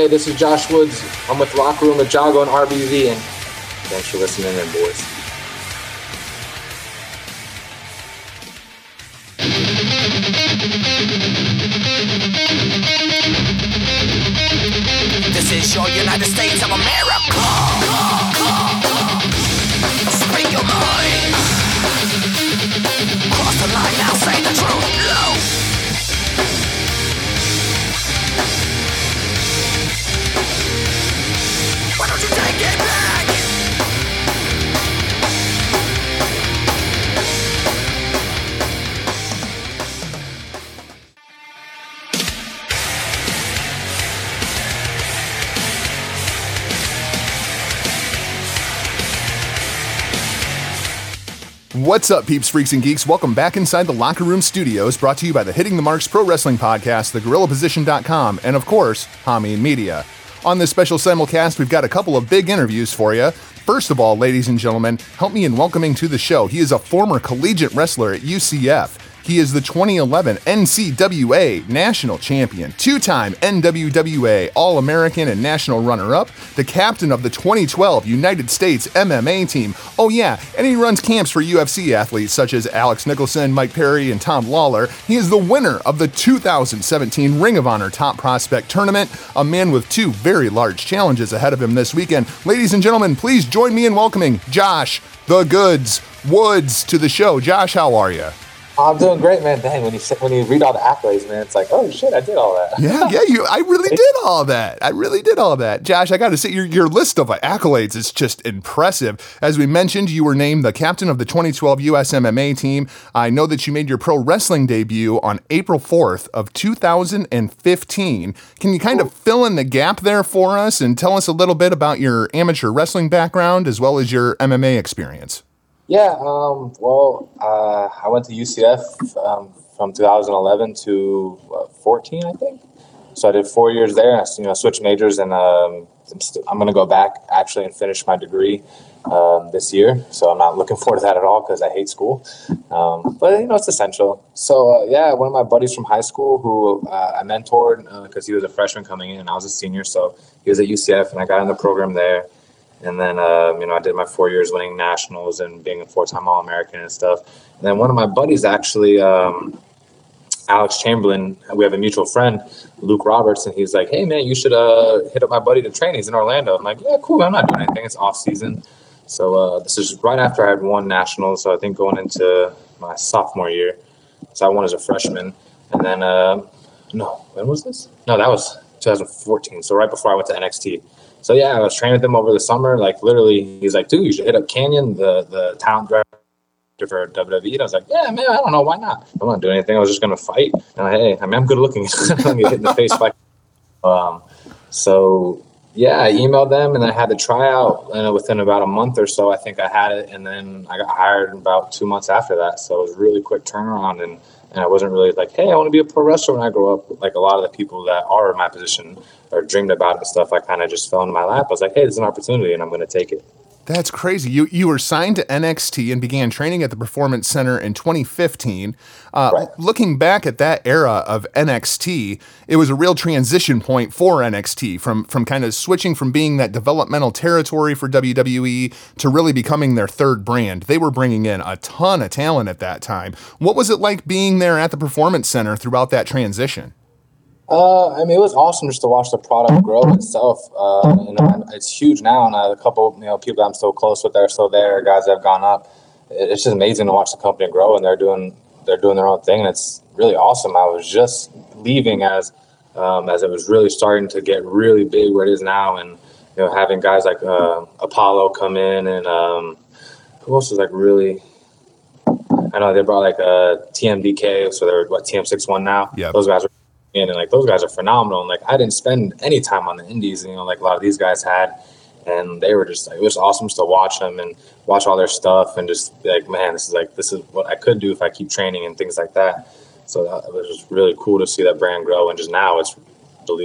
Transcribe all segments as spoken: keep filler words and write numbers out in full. Hey, this is Josh Woods. I'm with Locker Room with Jago and R B V, and thanks for listening in, boys. This is your United States of America. Speak your mind. Cross the line now, say the truth. No. Why don't you take it back? What's up, peeps, freaks, and geeks? Welcome back inside the Locker Room Studios, brought to you by the Hitting the Marks Pro Wrestling Podcast, the gorilla position dot com, and of course, Hami Media. On this special simulcast, we've got a couple of big interviews for you. First of all, ladies and gentlemen, help me in welcoming to the show. He is a former collegiate wrestler at U C F. He is the twenty eleven N C W A National Champion, two-time N W A All-American and National Runner-Up, the captain of the twenty twelve United States M M A team. Oh yeah, and he runs camps for U F C athletes such as Alex Nicholson, Mike Perry, and Tom Lawler. He is the winner of the two thousand seventeen Ring of Honor Top Prospect Tournament, a man with two very large challenges ahead of him this weekend. Ladies and gentlemen, please join me in welcoming Josh "The Goods" Woods to the show. Josh, how are you? I'm doing great, man. Dang, when you when you read all the accolades, man, it's like, oh shit, I did all that. yeah, yeah, you. I really did all that. I really did all that, Josh. I got to say, your your list of accolades is just impressive. As we mentioned, you were named the captain of the twenty twelve U S M M A team. I know that you made your pro wrestling debut on April fourth of two thousand fifteen. Can you kind of fill in the gap there for us and tell us a little bit about your amateur wrestling background as well as your M M A experience? Yeah, um, well, uh, I went to U C F um, from two thousand eleven to uh, fourteen, I think. So I did four years there. I, you know, I switched majors, and um, I'm, st- I'm going to go back actually and finish my degree um, this year. So I'm not looking forward to that at all because I hate school. Um, but you know, it's essential. So uh, yeah, one of my buddies from high school who uh, I mentored because uh, he was a freshman coming in, and I was a senior, so he was at U C F, and I got in the program there. And then, uh, you know, I did my four years winning nationals and being a four-time All-American and stuff. And then one of my buddies, actually, um, Alex Chamberlain, we have a mutual friend, Luke Roberts, and he's like, hey, man, you should uh, hit up my buddy to train. He's in Orlando. I'm like, yeah, cool. I'm not doing anything. It's off-season. So uh, this is right after I had won nationals, so I think going into my sophomore year. So I won as a freshman. And then, uh, no, when was this? No, that was twenty fourteen, so right before I went to N X T. So, yeah, I was training with him over the summer. Like, literally, he's like, dude, you should hit up Canyon, the, the talent director for W W E. And I was like, yeah, man, I don't know. Why not? I'm not doing anything. I was just going to fight. And I, hey, I mean, I'm good looking. I'm going to get hit in the face by. Um, so, yeah, I emailed them, and I had the tryout. And within about a month or so, I think I had it. And then I got hired about two months after that. So it was a really quick turnaround. And, and I wasn't really like, hey, I want to be a pro wrestler when I grow up. Like, a lot of the people that are in my position or dreamed about it and stuff, I kind of just fell into my lap. I was like, hey, there's an opportunity, and I'm going to take it. That's crazy. You you were signed to N X T and began training at the Performance Center in twenty fifteen. Uh, right. Looking back at that era of N X T, it was a real transition point for N X T from, from kind of switching from being that developmental territory for W W E to really becoming their third brand. They were bringing in a ton of talent at that time. What was it like being there at the Performance Center throughout that transition? Uh, I mean, it was awesome just to watch the product grow itself. Uh, you know, it's huge now, and uh, a couple, you know, people that I'm so close with that are still there, guys that have gone up. It's just amazing to watch the company grow, and they're doing they're doing their own thing, and it's really awesome. I was just leaving as um, as it was really starting to get really big where it is now, and you know, having guys like uh, Apollo come in, and um, who else was like really. I know they brought like a T M D K, so they're what T M sixty-one now. Yeah, those guys are. And, and like those guys are phenomenal. And like I didn't spend any time on the indies, you know, like a lot of these guys had, and they were just like, it was awesome just to watch them and watch all their stuff and just be like, man, this is like this is what I could do if I keep training and things like that. So that, it was just really cool to see that brand grow, and just now it's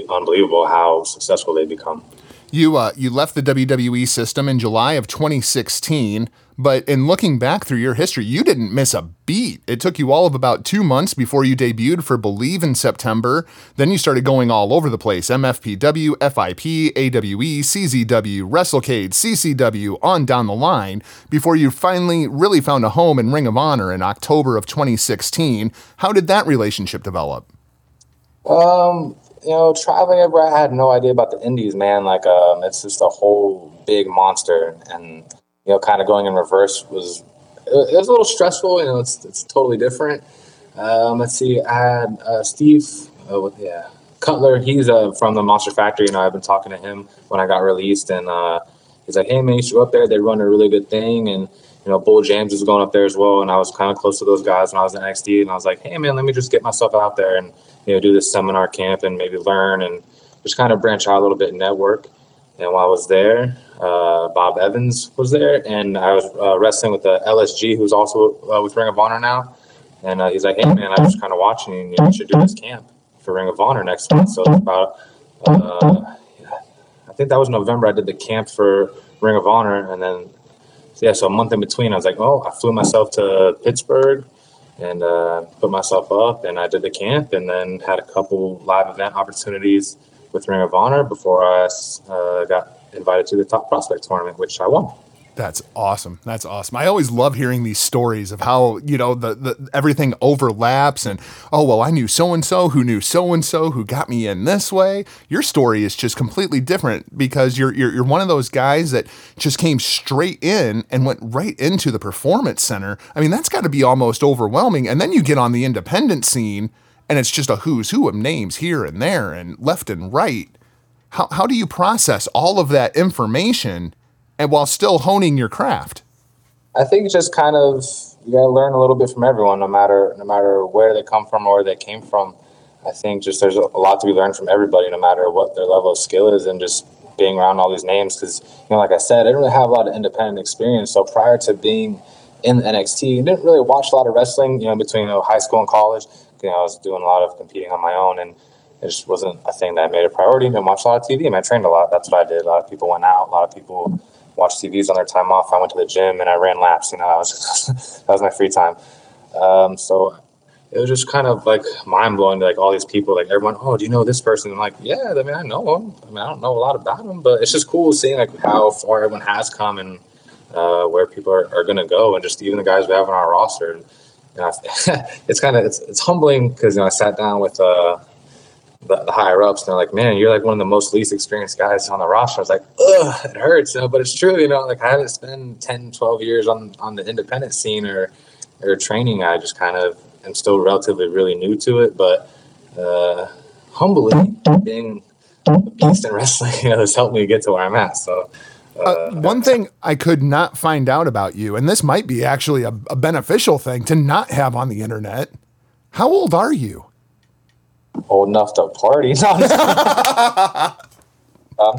unbelievable how successful they've become. You uh, you left the W W E system in July of twenty sixteen, but in looking back through your history, you didn't miss a beat. It took you all of about two months before you debuted for Believe in September. Then you started going all over the place. M F P W, F I P, A W E, C Z W, WrestleCade, C C W, on down the line, before you finally really found a home in Ring of Honor in October of twenty sixteen. How did that relationship develop? Um... You know, traveling everywhere, I had no idea about the Indies, man. Like, um, it's just a whole big monster, and you know, kind of going in reverse was it was a little stressful. You know, it's it's totally different. Um, let's see, I had uh, Steve, uh, yeah, Cutler. He's uh, from the Monster Factory. You know, I've been talking to him when I got released, and uh, he's like, "Hey, man, you should go up there. They run a really good thing." And you know, Bull James was going up there as well, and I was kind of close to those guys when I was in N X T, and I was like, "Hey, man, let me just get myself out there and, you know, do this seminar camp and maybe learn and just kind of branch out a little bit and network." And while I was there, uh, Bob Evans was there, and I was uh, wrestling with the L S G, who's also uh, with Ring of Honor now. And uh, he's like, "Hey, man, I was kind of watching you, and you know, you should do this camp for Ring of Honor next month." So it's about, uh, I think that was November, I did the camp for Ring of Honor. And then, yeah, so a month in between, I was like, oh, I flew myself to Pittsburgh and uh, put myself up, and I did the camp, and then had a couple live event opportunities with Ring of Honor before I uh, got invited to the Top Prospect Tournament, which I won. That's awesome. That's awesome. I always love hearing these stories of how, you know, the, the everything overlaps, and, oh, well, I knew so-and-so who knew so-and-so who got me in this way. Your story is just completely different because you're, you're, you're one of those guys that just came straight in and went right into the Performance Center. I mean, that's got to be almost overwhelming. And then you get on the independent scene and it's just a who's who of names here and there and left and right. How, how do you process all of that information and while still honing your craft? I think just kind of, you gotta learn a little bit from everyone, no matter no matter where they come from or where they came from. I think just there's a lot to be learned from everybody, no matter what their level of skill is, and just being around all these names. Because, you know, like I said, I didn't really have a lot of independent experience. So prior to being in N X T, I didn't really watch a lot of wrestling, you know, between, you know, high school and college. You know, I was doing a lot of competing on my own, and it just wasn't a thing that I made a priority. I didn't watch a lot of T V. I mean, I trained a lot. That's what I did. A lot of people went out. A lot of people watched T Vs on their time off. I went to the gym and I ran laps. You know, I was that was my free time. Um, so it was just kind of like mind blowing to like all these people. Like everyone, oh, do you know this person? I'm like, yeah, I mean, I know him. I mean, I don't know a lot about him, but it's just cool seeing like how far everyone has come and uh, where people are, are going to go, and just even the guys we have on our roster. And, you know, it's kind of it's it's humbling because, you know, I sat down with uh, The, the higher ups, and they're like, "Man, you're like one of the most least experienced guys on the roster." I was like, "Ugh, it hurts," you know, but it's true, you know. Like, I haven't spent ten, twelve years on on the independent scene or or training. I just kind of am still relatively really new to it, but uh, humbly, being a beast in wrestling, you know, has helped me get to where I'm at. So. Uh, one thing I could not find out about you, and this might be actually a, a beneficial thing to not have on the internet. How old are you? Old enough to party. I'm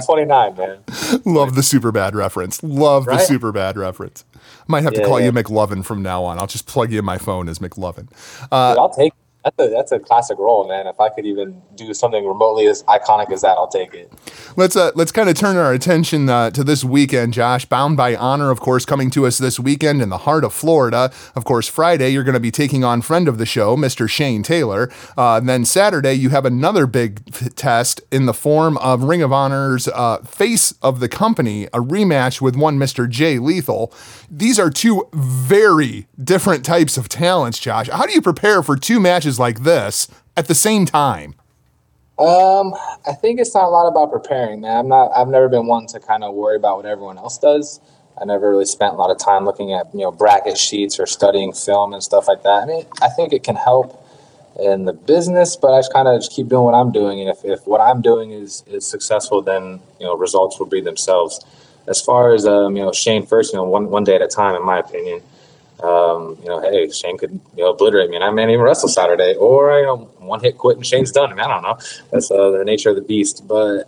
twenty-nine, man. Love the super bad reference. Love right? the super bad reference. Might have yeah, to call yeah. you McLovin from now on. I'll just plug you in my phone as McLovin. Uh, Dude, I'll take that's a, that's a classic role, man. If I could even do something remotely as iconic as that, I'll take it. Let's uh, let's kind of turn our attention uh, to this weekend, Josh. Bound by Honor, of course, coming to us this weekend in the heart of Florida. Of course, Friday, you're going to be taking on friend of the show, Mister Shane Taylor. Uh, and then Saturday, you have another big t- test in the form of Ring of Honor's uh, Face of the Company, a rematch with one Mister Jay Lethal. These are two very different types of talents, Josh. How do you prepare for two matches like this at the same time? Um, I think it's not a lot about preparing, man. I'm not, I've never been one to kind of worry about what everyone else does. I never really spent a lot of time looking at, you know, bracket sheets or studying film and stuff like that. I mean, I think it can help in the business, but I just kind of just keep doing what I'm doing. And if, if what I'm doing is, is successful, then, you know, results will be themselves. As far as, um, you know, Shane first, you know, one, one day at a time, in my opinion. Um, you know, hey, Shane could, you know, obliterate me, and I may not even wrestle Saturday, or, you know, one hit quit and Shane's done. I mean, I don't know. That's uh, the nature of the beast. But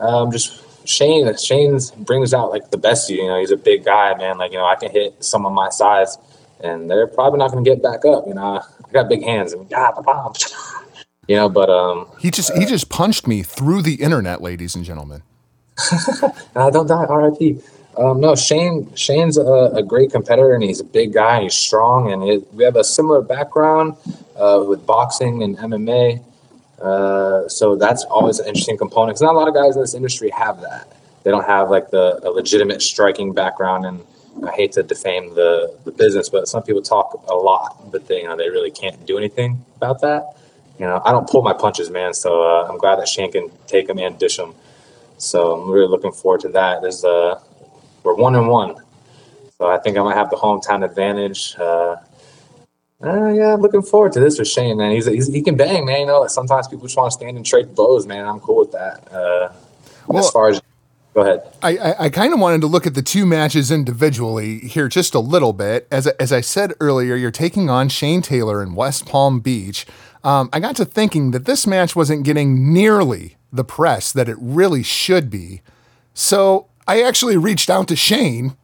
um, just Shane, Shane's brings out like the best of you. You know, he's a big guy, man. Like, you know, I can hit someone my size, and they're probably not going to get back up. You know, I got big hands. I mean, ah, bah, bah, you know, but um, he just uh, he just punched me through the internet, ladies and gentlemen. I don't die. R I P. Um, no, Shane. Shane's a, a great competitor, and he's a big guy. He's strong, and he, we have a similar background uh, with boxing and M M A. Uh, so that's always an interesting component. Because not a lot of guys in this industry have that. They don't have like the a legitimate striking background. And I hate to defame the, the business, but some people talk a lot, but they you know they really can't do anything about that. You know, I don't pull my punches, man. So uh, I'm glad that Shane can take them and dish them. So I'm really looking forward to that. There's a We're one and one, so I think I might have the hometown advantage. Uh, uh, yeah, I'm looking forward to this with Shane, man. He's, he's he can bang, man. You know, sometimes people just want to stand and trade blows, man. I'm cool with that. Uh, well, as far as go ahead, I I, I kind of wanted to look at the two matches individually here just a little bit. As as I said earlier, you're taking on Shane Taylor in West Palm Beach. Um, I got to thinking that this match wasn't getting nearly the press that it really should be, so I actually reached out to Shane,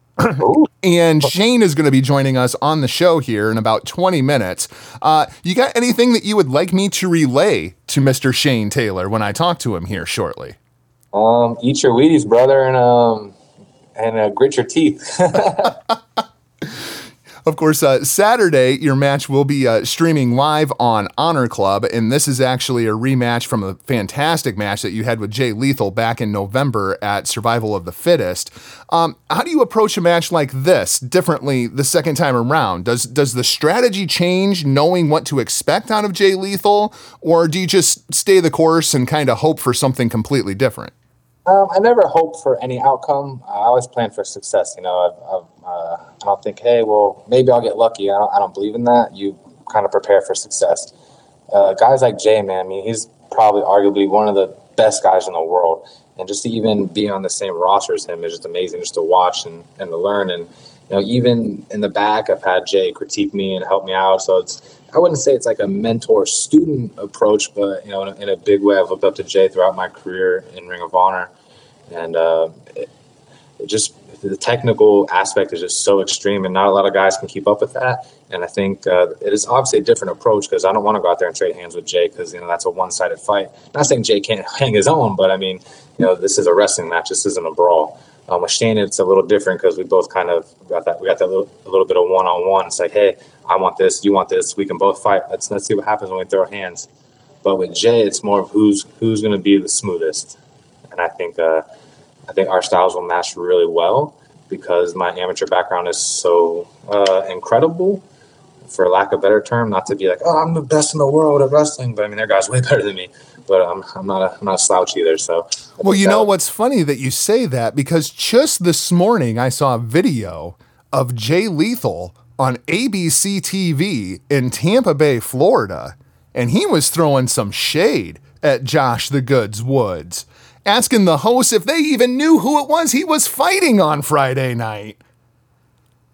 and Shane is going to be joining us on the show here in about twenty minutes. Uh, you got anything that you would like me to relay to Mister Shane Taylor when I talk to him here shortly? Um, eat your Wheaties, brother, and um, and uh, grit your teeth. Of course, uh, Saturday, your match will be uh, streaming live on Honor Club, and this is actually a rematch from a fantastic match that you had with Jay Lethal back in November at Survival of the Fittest. Um, how do you approach a match like this differently the second time around? Does does the strategy change knowing what to expect out of Jay Lethal, or do you just stay the course and kind of hope for something completely different? Um, I never hope for any outcome. I always plan for success. You know, I've, I've, uh, I don't think, hey, well, maybe I'll get lucky. I don't, I don't believe in that. You kind of prepare for success. Uh, guys like Jay, man, I mean, he's probably arguably one of the best guys in the world. And just to even be on the same roster as him is just amazing just to watch and, and to learn. And, you know, even in the back, I've had Jay critique me and help me out. So it's, I wouldn't say it's like a mentor-student approach, but, you know, in a, in a big way, I've looked up to Jay throughout my career in Ring of Honor. And uh, it, it just the technical aspect is just so extreme, and not a lot of guys can keep up with that. And I think uh, it is obviously a different approach because I don't want to go out there and trade hands with Jay because, you know, that's a one-sided fight. Not saying Jay can't hang his own, but, I mean, you know, this is a wrestling match. This isn't a brawl. Um, with Shane, it's a little different because we both kind of got that. We got that little, a little bit of one-on-one. It's like, hey, I want this, you want this. We can both fight. Let's let's see what happens when we throw hands. But with Jay, it's more of who's who's going to be the smoothest. And I think uh, I think our styles will match really well because my amateur background is so uh, incredible, for lack of a better term. Not to be like, oh, I'm the best in the world at wrestling, but I mean, there are guys way better than me. But um, I'm not a, I'm not a slouch either. So, well, you know what's funny that you say that, because just this morning I saw a video of Jay Lethal on A B C T V in Tampa Bay, Florida, and he was throwing some shade at Josh the Goods Woods, asking the hosts if they even knew who it was he was fighting on Friday night.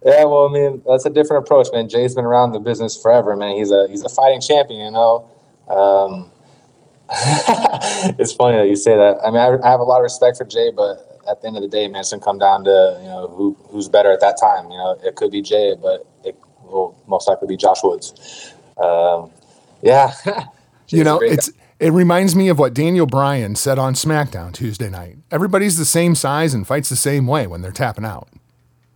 Yeah, well, I mean, that's a different approach, man. Jay's been around the business forever, man. He's a he's a fighting champion, you know. Um, it's funny that you say that. I mean, I, I have a lot of respect for Jay, but at the end of the day, man, it's going to come down to, you know, who who's better at that time. You know, it could be Jay, but it will most likely be Josh Woods. Um, yeah, you know, it's guy. It reminds me of what Daniel Bryan said on SmackDown Tuesday night. Everybody's the same size and fights the same way when they're tapping out.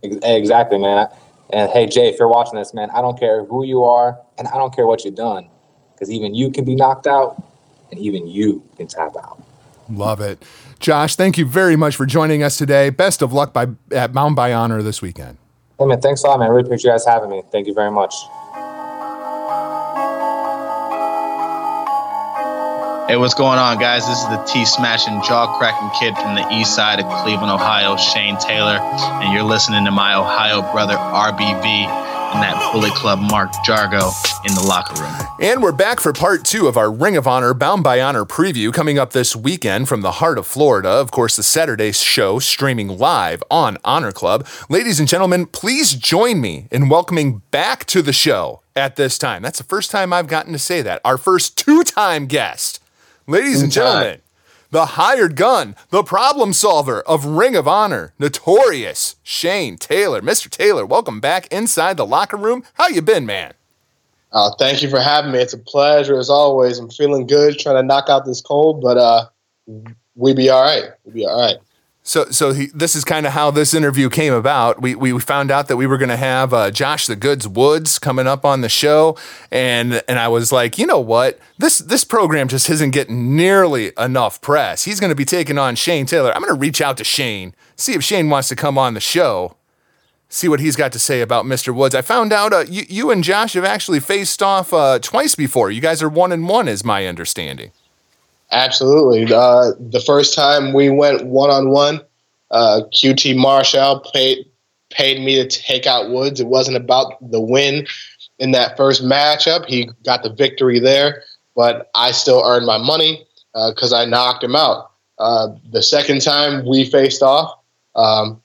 Exactly, man. And hey, Jay, if you're watching this, man, I don't care who you are, and I don't care what you've done, because even you can be knocked out. And even you can tap out. Love it. Josh, thank you very much for joining us today. Best of luck by, at Bound by Honor this weekend. Hey, man, thanks a lot, man. I really appreciate you guys having me. Thank you very much. Hey, what's going on, guys? This is the tea-smashing, jaw-cracking kid from the east side of Cleveland, Ohio, Shane Taylor, and you're listening to my Ohio brother, R B V. And that Bullet Club Mark Jago in the locker room. And we're back for part two of our Ring of Honor Bound by Honor preview coming up this weekend from the heart of Florida. Of course, the Saturday show streaming live on Honor Club. Ladies and gentlemen, please join me in welcoming back to the show at this time. That's the first time I've gotten to say that. Our first two-time guest. Ladies and gentlemen, the hired gun, the problem solver of Ring of Honor, Notorious Shane Taylor. Mister Taylor, welcome back inside the locker room. How you been, man? Uh, thank you for having me. It's a pleasure as always. I'm feeling good, trying to knock out this cold, but uh, we be all right. We be all right. So, so he, this is kind of how this interview came about. We we found out that we were going to have uh, Josh the Goods Woods coming up on the show, and and I was like, you know what, this this program just isn't getting nearly enough press. He's going to be taking on Shane Taylor. I'm going to reach out to Shane, see if Shane wants to come on the show, see what he's got to say about Mister Woods. I found out uh, you you and Josh have actually faced off uh, twice before. You guys are one and one, is my understanding. Absolutely. Uh, the first time we went one-on-one, uh, Q T Marshall paid paid me to take out Woods. It wasn't about the win in that first matchup. He got the victory there, but I still earned my money because uh, I knocked him out. Uh, the second time we faced off, um,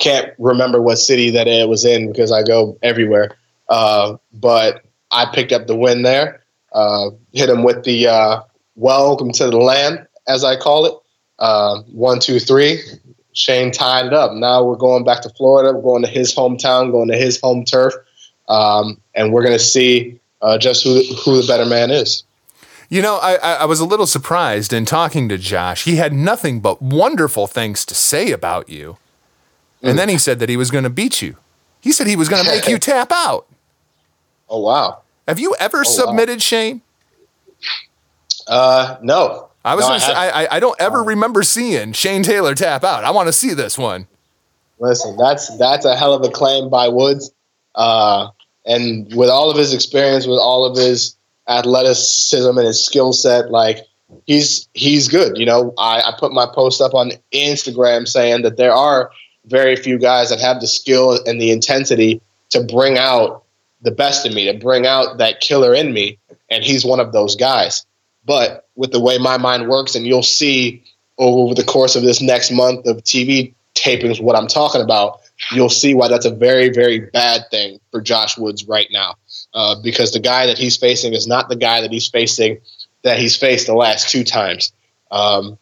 can't remember what city that it was in because I go everywhere, uh, but I picked up the win there, uh, hit him with the uh, – welcome to the land, as I call it. Uh, one, two, three. Shane tied it up. Now we're going back to Florida. We're going to his hometown, going to his home turf. Um, and we're going to see uh, just who, who the better man is. You know, I, I was a little surprised in talking to Josh. He had nothing but wonderful things to say about you. And mm. then he said that he was going to beat you. He said he was going to make you tap out. Oh, wow. Have you ever oh, submitted, wow. Shane? Uh, no, I was, no, gonna I, say, I, I don't ever remember seeing Shane Taylor tap out. I want to see this one. Listen, that's, that's a hell of a claim by Woods. Uh, and with all of his experience, with all of his athleticism and his skill set, like he's, he's good. You know, I, I put my post up on Instagram saying that there are very few guys that have the skill and the intensity to bring out the best in me, to bring out that killer in me. And he's one of those guys. But with the way my mind works, and you'll see over the course of this next month of T V tapings what I'm talking about, you'll see why that's a very, very bad thing for Josh Woods right now. Uh, because the guy that he's facing is not the guy that he's facing that he's faced the last two times. Um,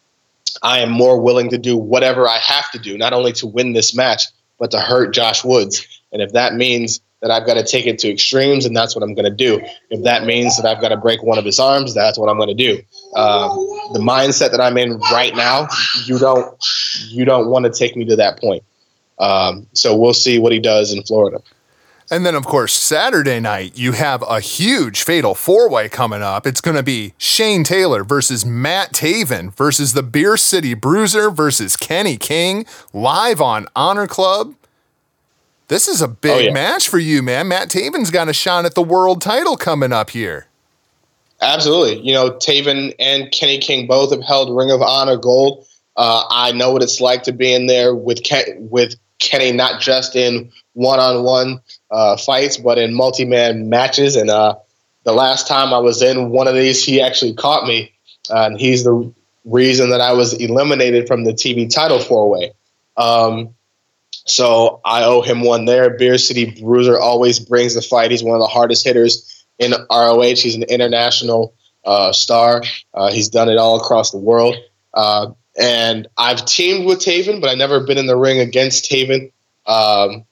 I am more willing to do whatever I have to do, not only to win this match, but to hurt Josh Woods. And if that means that I've got to take it to extremes, and that's what I'm going to do. If that means that I've got to break one of his arms, that's what I'm going to do. Uh, the mindset that I'm in right now, you don't, you don't want to take me to that point. Um, so we'll see what he does in Florida. And then, of course, Saturday night, you have a huge fatal four-way coming up. It's going to be Shane Taylor versus Matt Taven versus the Beer City Bruiser versus Kenny King live on Honor Club. This is a big oh, yeah. match for you, man. Matt Taven's got a shot at the world title coming up here. Absolutely. You know, Taven and Kenny King both have held Ring of Honor gold. Uh, I know what it's like to be in there with Ken- with Kenny, not just in one-on-one uh, fights, but in multi-man matches. And uh, the last time I was in one of these, he actually caught me. Uh, and he's the reason that I was eliminated from the T V title four-way. Um So I owe him one there. Beer City Bruiser always brings the fight. He's one of the hardest hitters in R O H. He's an international uh, star. Uh, he's done it all across the world. Uh, and I've teamed with Taven, but I've never been in the ring against Taven. Um,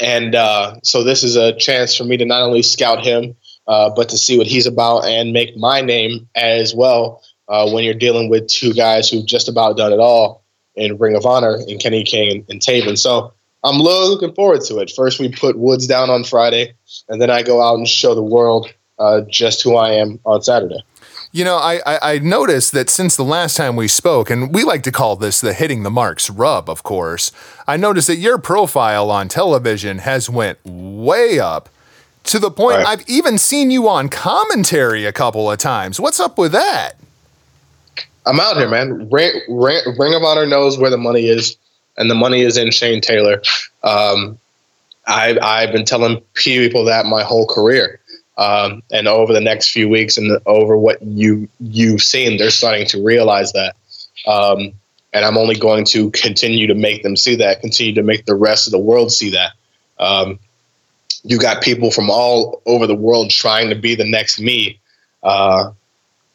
and uh, so this is a chance for me to not only scout him, uh, but to see what he's about and make my name as well uh, when you're dealing with two guys who've just about done it all in Ring of Honor, and Kenny King and, and Taven. So I'm looking forward to it. First, we put Woods down on Friday, and then I go out and show the world uh, just who I am on Saturday. You know, I, I, I noticed that since the last time we spoke, and we like to call this the hitting the marks rub, of course, I noticed that your profile on television has went way up to the point right. I've even seen you on commentary a couple of times. What's up with that? I'm out here, man. Ring, Ring, Ring of Honor knows where the money is, and the money is in Shane Taylor. Um, I, I've been telling people that my whole career. Um, and over the next few weeks and the, over what you, you've seen, they're starting to realize that. Um, and I'm only going to continue to make them see that, continue to make the rest of the world see that. Um, you got people from all over the world trying to be the next me. Uh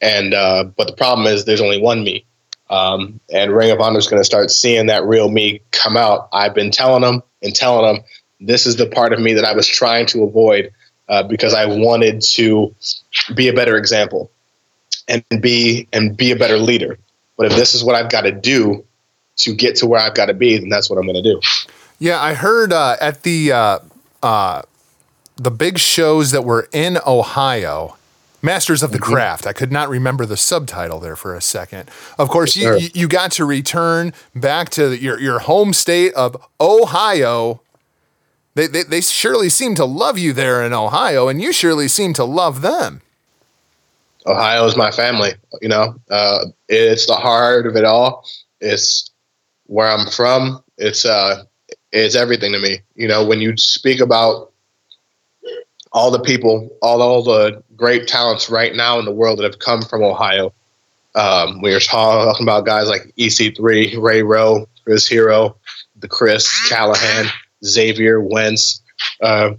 And uh, but the problem is there's only one me, um, and Ring of Honor is going to start seeing that real me come out. I've been telling them and telling them this is the part of me that I was trying to avoid uh, because I wanted to be a better example and be and be a better leader. But if this is what I've got to do, to get to where I've got to be, then that's what I'm going to do. Yeah, I heard uh, at the uh, uh, the big shows that were in Ohio, Masters of the mm-hmm. Craft. I could not remember the subtitle there for a second. Of course, you, you, you got to return back to your, your home state of Ohio. They, they they surely seem to love you there in Ohio, and you surely seem to love them. Ohio is my family, you know. Uh, it's the heart of it all. It's where I'm from. It's uh, it's everything to me. You know, when you speak about all the people, all, all the great talents right now in the world that have come from Ohio, um, we were talking about guys like E C three, Ray Rowe, Chris Hero, the Chris Callahan, Xavier Wentz. Uh,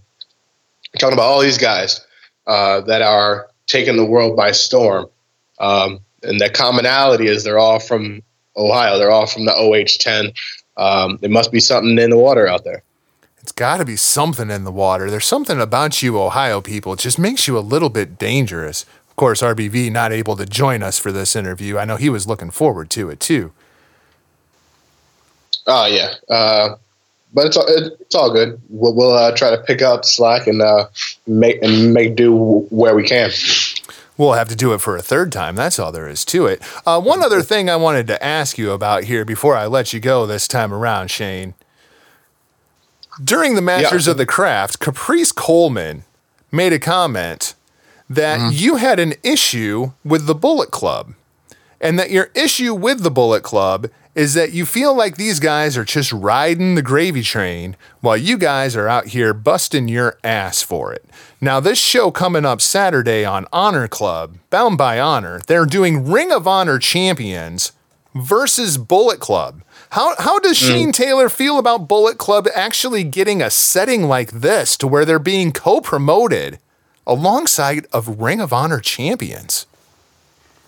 talking about all these guys uh, that are taking the world by storm. Um, and the commonality is they're all from Ohio. They're all from the O H ten. Um, there must be something in the water out there. It's got to be something in the water. There's something about you Ohio people. It just makes you a little bit dangerous. Of course, R B V not able to join us for this interview. I know he was looking forward to it too. Oh, yeah. Uh, But it's all, it's all good. We'll, we'll uh, try to pick up slack and uh, make and make do where we can. We'll have to do it for a third time. That's all there is to it. Uh, one other thing I wanted to ask you about here before I let you go this time around, Shane. During the Masters yeah. of the Craft, Caprice Coleman made a comment that mm-hmm. you had an issue with the Bullet Club, and that your issue with the Bullet Club is that you feel like these guys are just riding the gravy train while you guys are out here busting your ass for it. Now, this show coming up Saturday on Honor Club, Bound by Honor, they're doing Ring of Honor champions versus Bullet Club. How how does mm. Shane Taylor feel about Bullet Club actually getting a setting like this to where they're being co-promoted alongside of Ring of Honor champions?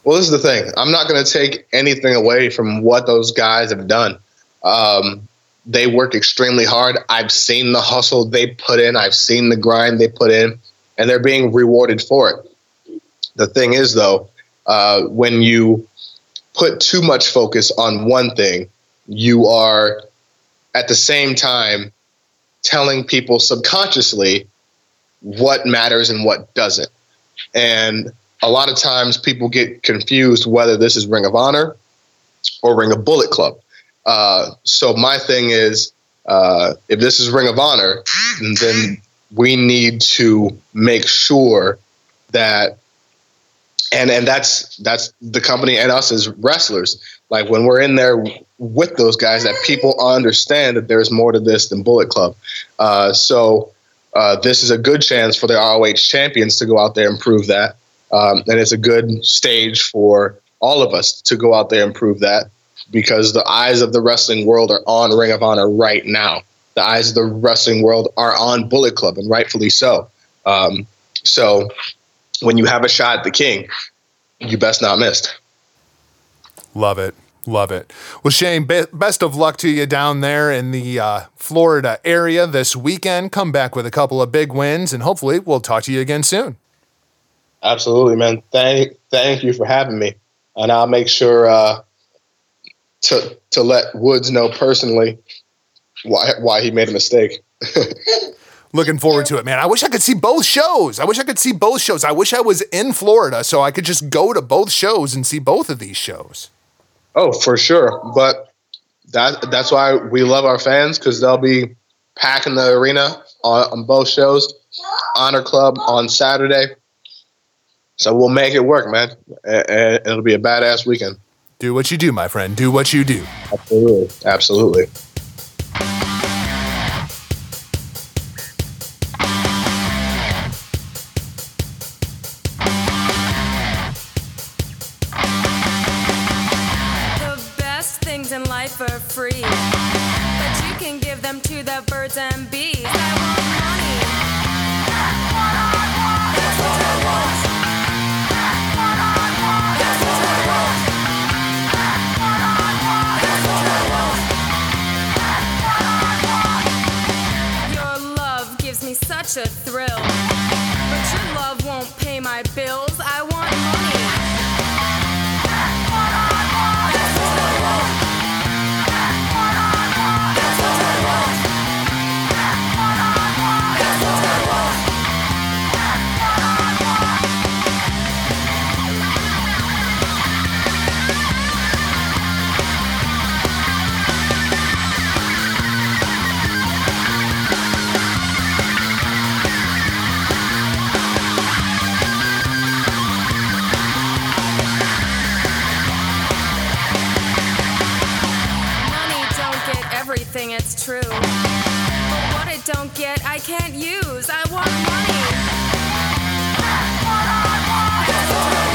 Well, this is the thing. I'm not going to take anything away from what those guys have done. Um, they work extremely hard. I've seen the hustle they put in. I've seen the grind they put in, and they're being rewarded for it. The thing is, though, uh, when you put too much focus on one thing, you are at the same time telling people subconsciously what matters and what doesn't. And a lot of times people get confused whether this is Ring of Honor or Ring of Bullet Club. Uh, so my thing is, uh, if this is Ring of Honor, then we need to make sure that, and and that's that's the company and us as wrestlers. Like when we're in there with those guys, that people understand that there's more to this than Bullet Club. Uh, so uh, this is a good chance for the R O H champions to go out there and prove that. Um, and it's a good stage for all of us to go out there and prove that, because the eyes of the wrestling world are on Ring of Honor right now. The eyes of the wrestling world are on Bullet Club, and rightfully so. Um, so when you have a shot at the king, you best not miss. Love it. Love it. Well, Shane, be- best of luck to you down there in the uh, Florida area this weekend. Come back with a couple of big wins, and hopefully we'll talk to you again soon. Absolutely, man. Thank, thank you for having me, and I'll make sure uh, to to let Woods know personally why why he made a mistake. Looking forward to it, man. I wish I could see both shows. I wish I could see both shows. I wish I was in Florida so I could just go to both shows and see both of these shows. Oh, for sure. But that that's why we love our fans, because they'll be packing the arena on, on both shows. Honor Club on Saturday. So we'll make it work, man. And it'll be a badass weekend. Do what you do, my friend. Do what you do. Absolutely. Absolutely. The best things in life are free, but you can give them to the birds and bees. I want money. That's what I want. That's what I want. Such a thrill, but your love won't pay my bills. I want money. That's what I want. That's what I want. don't get, I can't use. I want money. That's what I want. That's what I want.